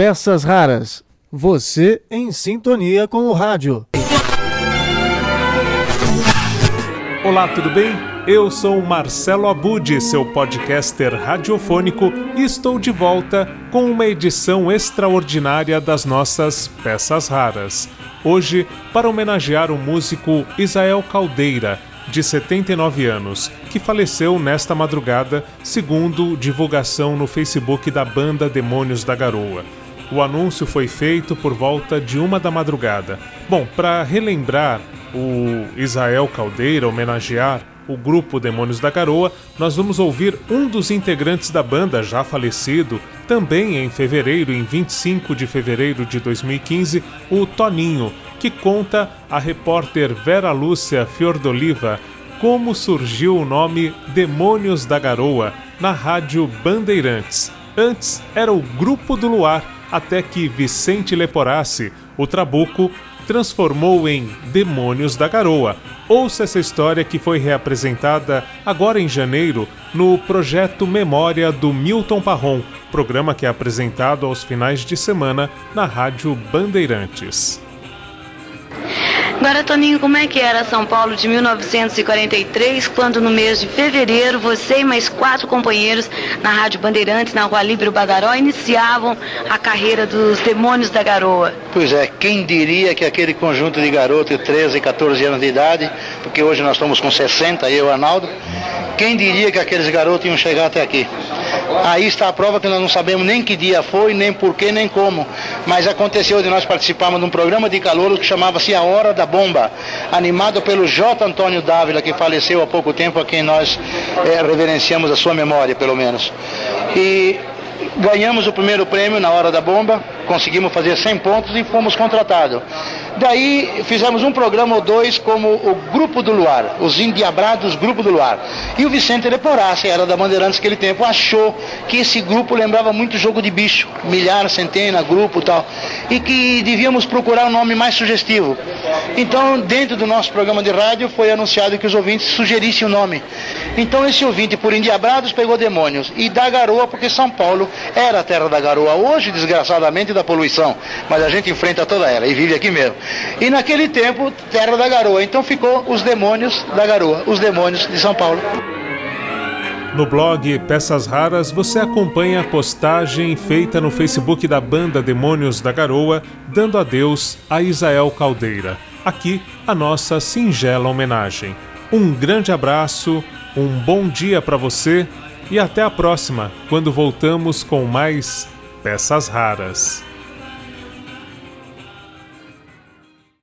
peças raras. Você em sintonia com o rádio. Olá, tudo bem? Eu sou Marcelo Abud, seu podcaster radiofônico, e estou de volta com uma edição extraordinária das nossas peças raras. Hoje, para homenagear o músico Isael Caldeira, de 79 anos, que faleceu nesta madrugada, segundo divulgação no Facebook da banda Demônios da Garoa. O anúncio foi feito por volta de 1h da madrugada. Bom, para relembrar o Isael Caldeira, homenagear o grupo Demônios da Garoa, nós vamos ouvir um dos integrantes da banda, já falecido, também em fevereiro, em 25 de fevereiro de 2015, o Toninho, que conta a repórter Vera Lúcia Fior d'Oliva como surgiu o nome Demônios da Garoa na Rádio Bandeirantes. Antes era o Grupo do Luar, até que Vicente Leporace, o Trabuco, transformou em Demônios da Garoa. Ouça essa história que foi reapresentada agora em janeiro no projeto Memória do Milton Parron, programa que é apresentado aos finais de semana na Rádio Bandeirantes. Agora, Toninho, como é que era São Paulo de 1943, quando no mês de fevereiro você e mais 4 companheiros na Rádio Bandeirantes, na Rua Líbero Badaró, iniciavam a carreira dos Demônios da Garoa? Pois é, quem diria que aquele conjunto de garotos de 13, 14 anos de idade, porque hoje nós estamos com 60, eu e o Arnaldo, quem diria que aqueles garotos iam chegar até aqui? Aí está a prova que nós não sabemos nem que dia foi, nem porquê, nem como. Mas aconteceu de nós participarmos de um programa de calouros que chamava-se A Hora da Bomba, animado pelo J. Antônio Dávila, que faleceu há pouco tempo, a quem nós reverenciamos a sua memória, pelo menos. E ganhamos o primeiro prêmio na Hora da Bomba, conseguimos fazer 100 pontos e fomos contratados. Daí fizemos um programa ou 2 como o Grupo do Luar, os Indiabrados Grupo do Luar. E o Vicente Leporace, era da Bandeirantes naquele tempo, achou que esse grupo lembrava muito jogo de bicho, milhar, centena, grupo e tal, e que devíamos procurar um nome mais sugestivo. Então, dentro do nosso programa de rádio, foi anunciado que os ouvintes sugerissem o nome. Então, esse ouvinte, por Indiabrados, pegou Demônios. E da Garoa, porque São Paulo era a terra da Garoa, hoje, desgraçadamente, da poluição. Mas a gente enfrenta toda ela e vive aqui mesmo. E naquele tempo, terra da Garoa. Então ficou os Demônios da Garoa, os Demônios de São Paulo. No blog Peças Raras, você acompanha a postagem feita no Facebook da banda Demônios da Garoa, dando adeus a Isael Caldeira. Aqui, a nossa singela homenagem. Um grande abraço, um bom dia para você e até a próxima, quando voltamos com mais Peças Raras.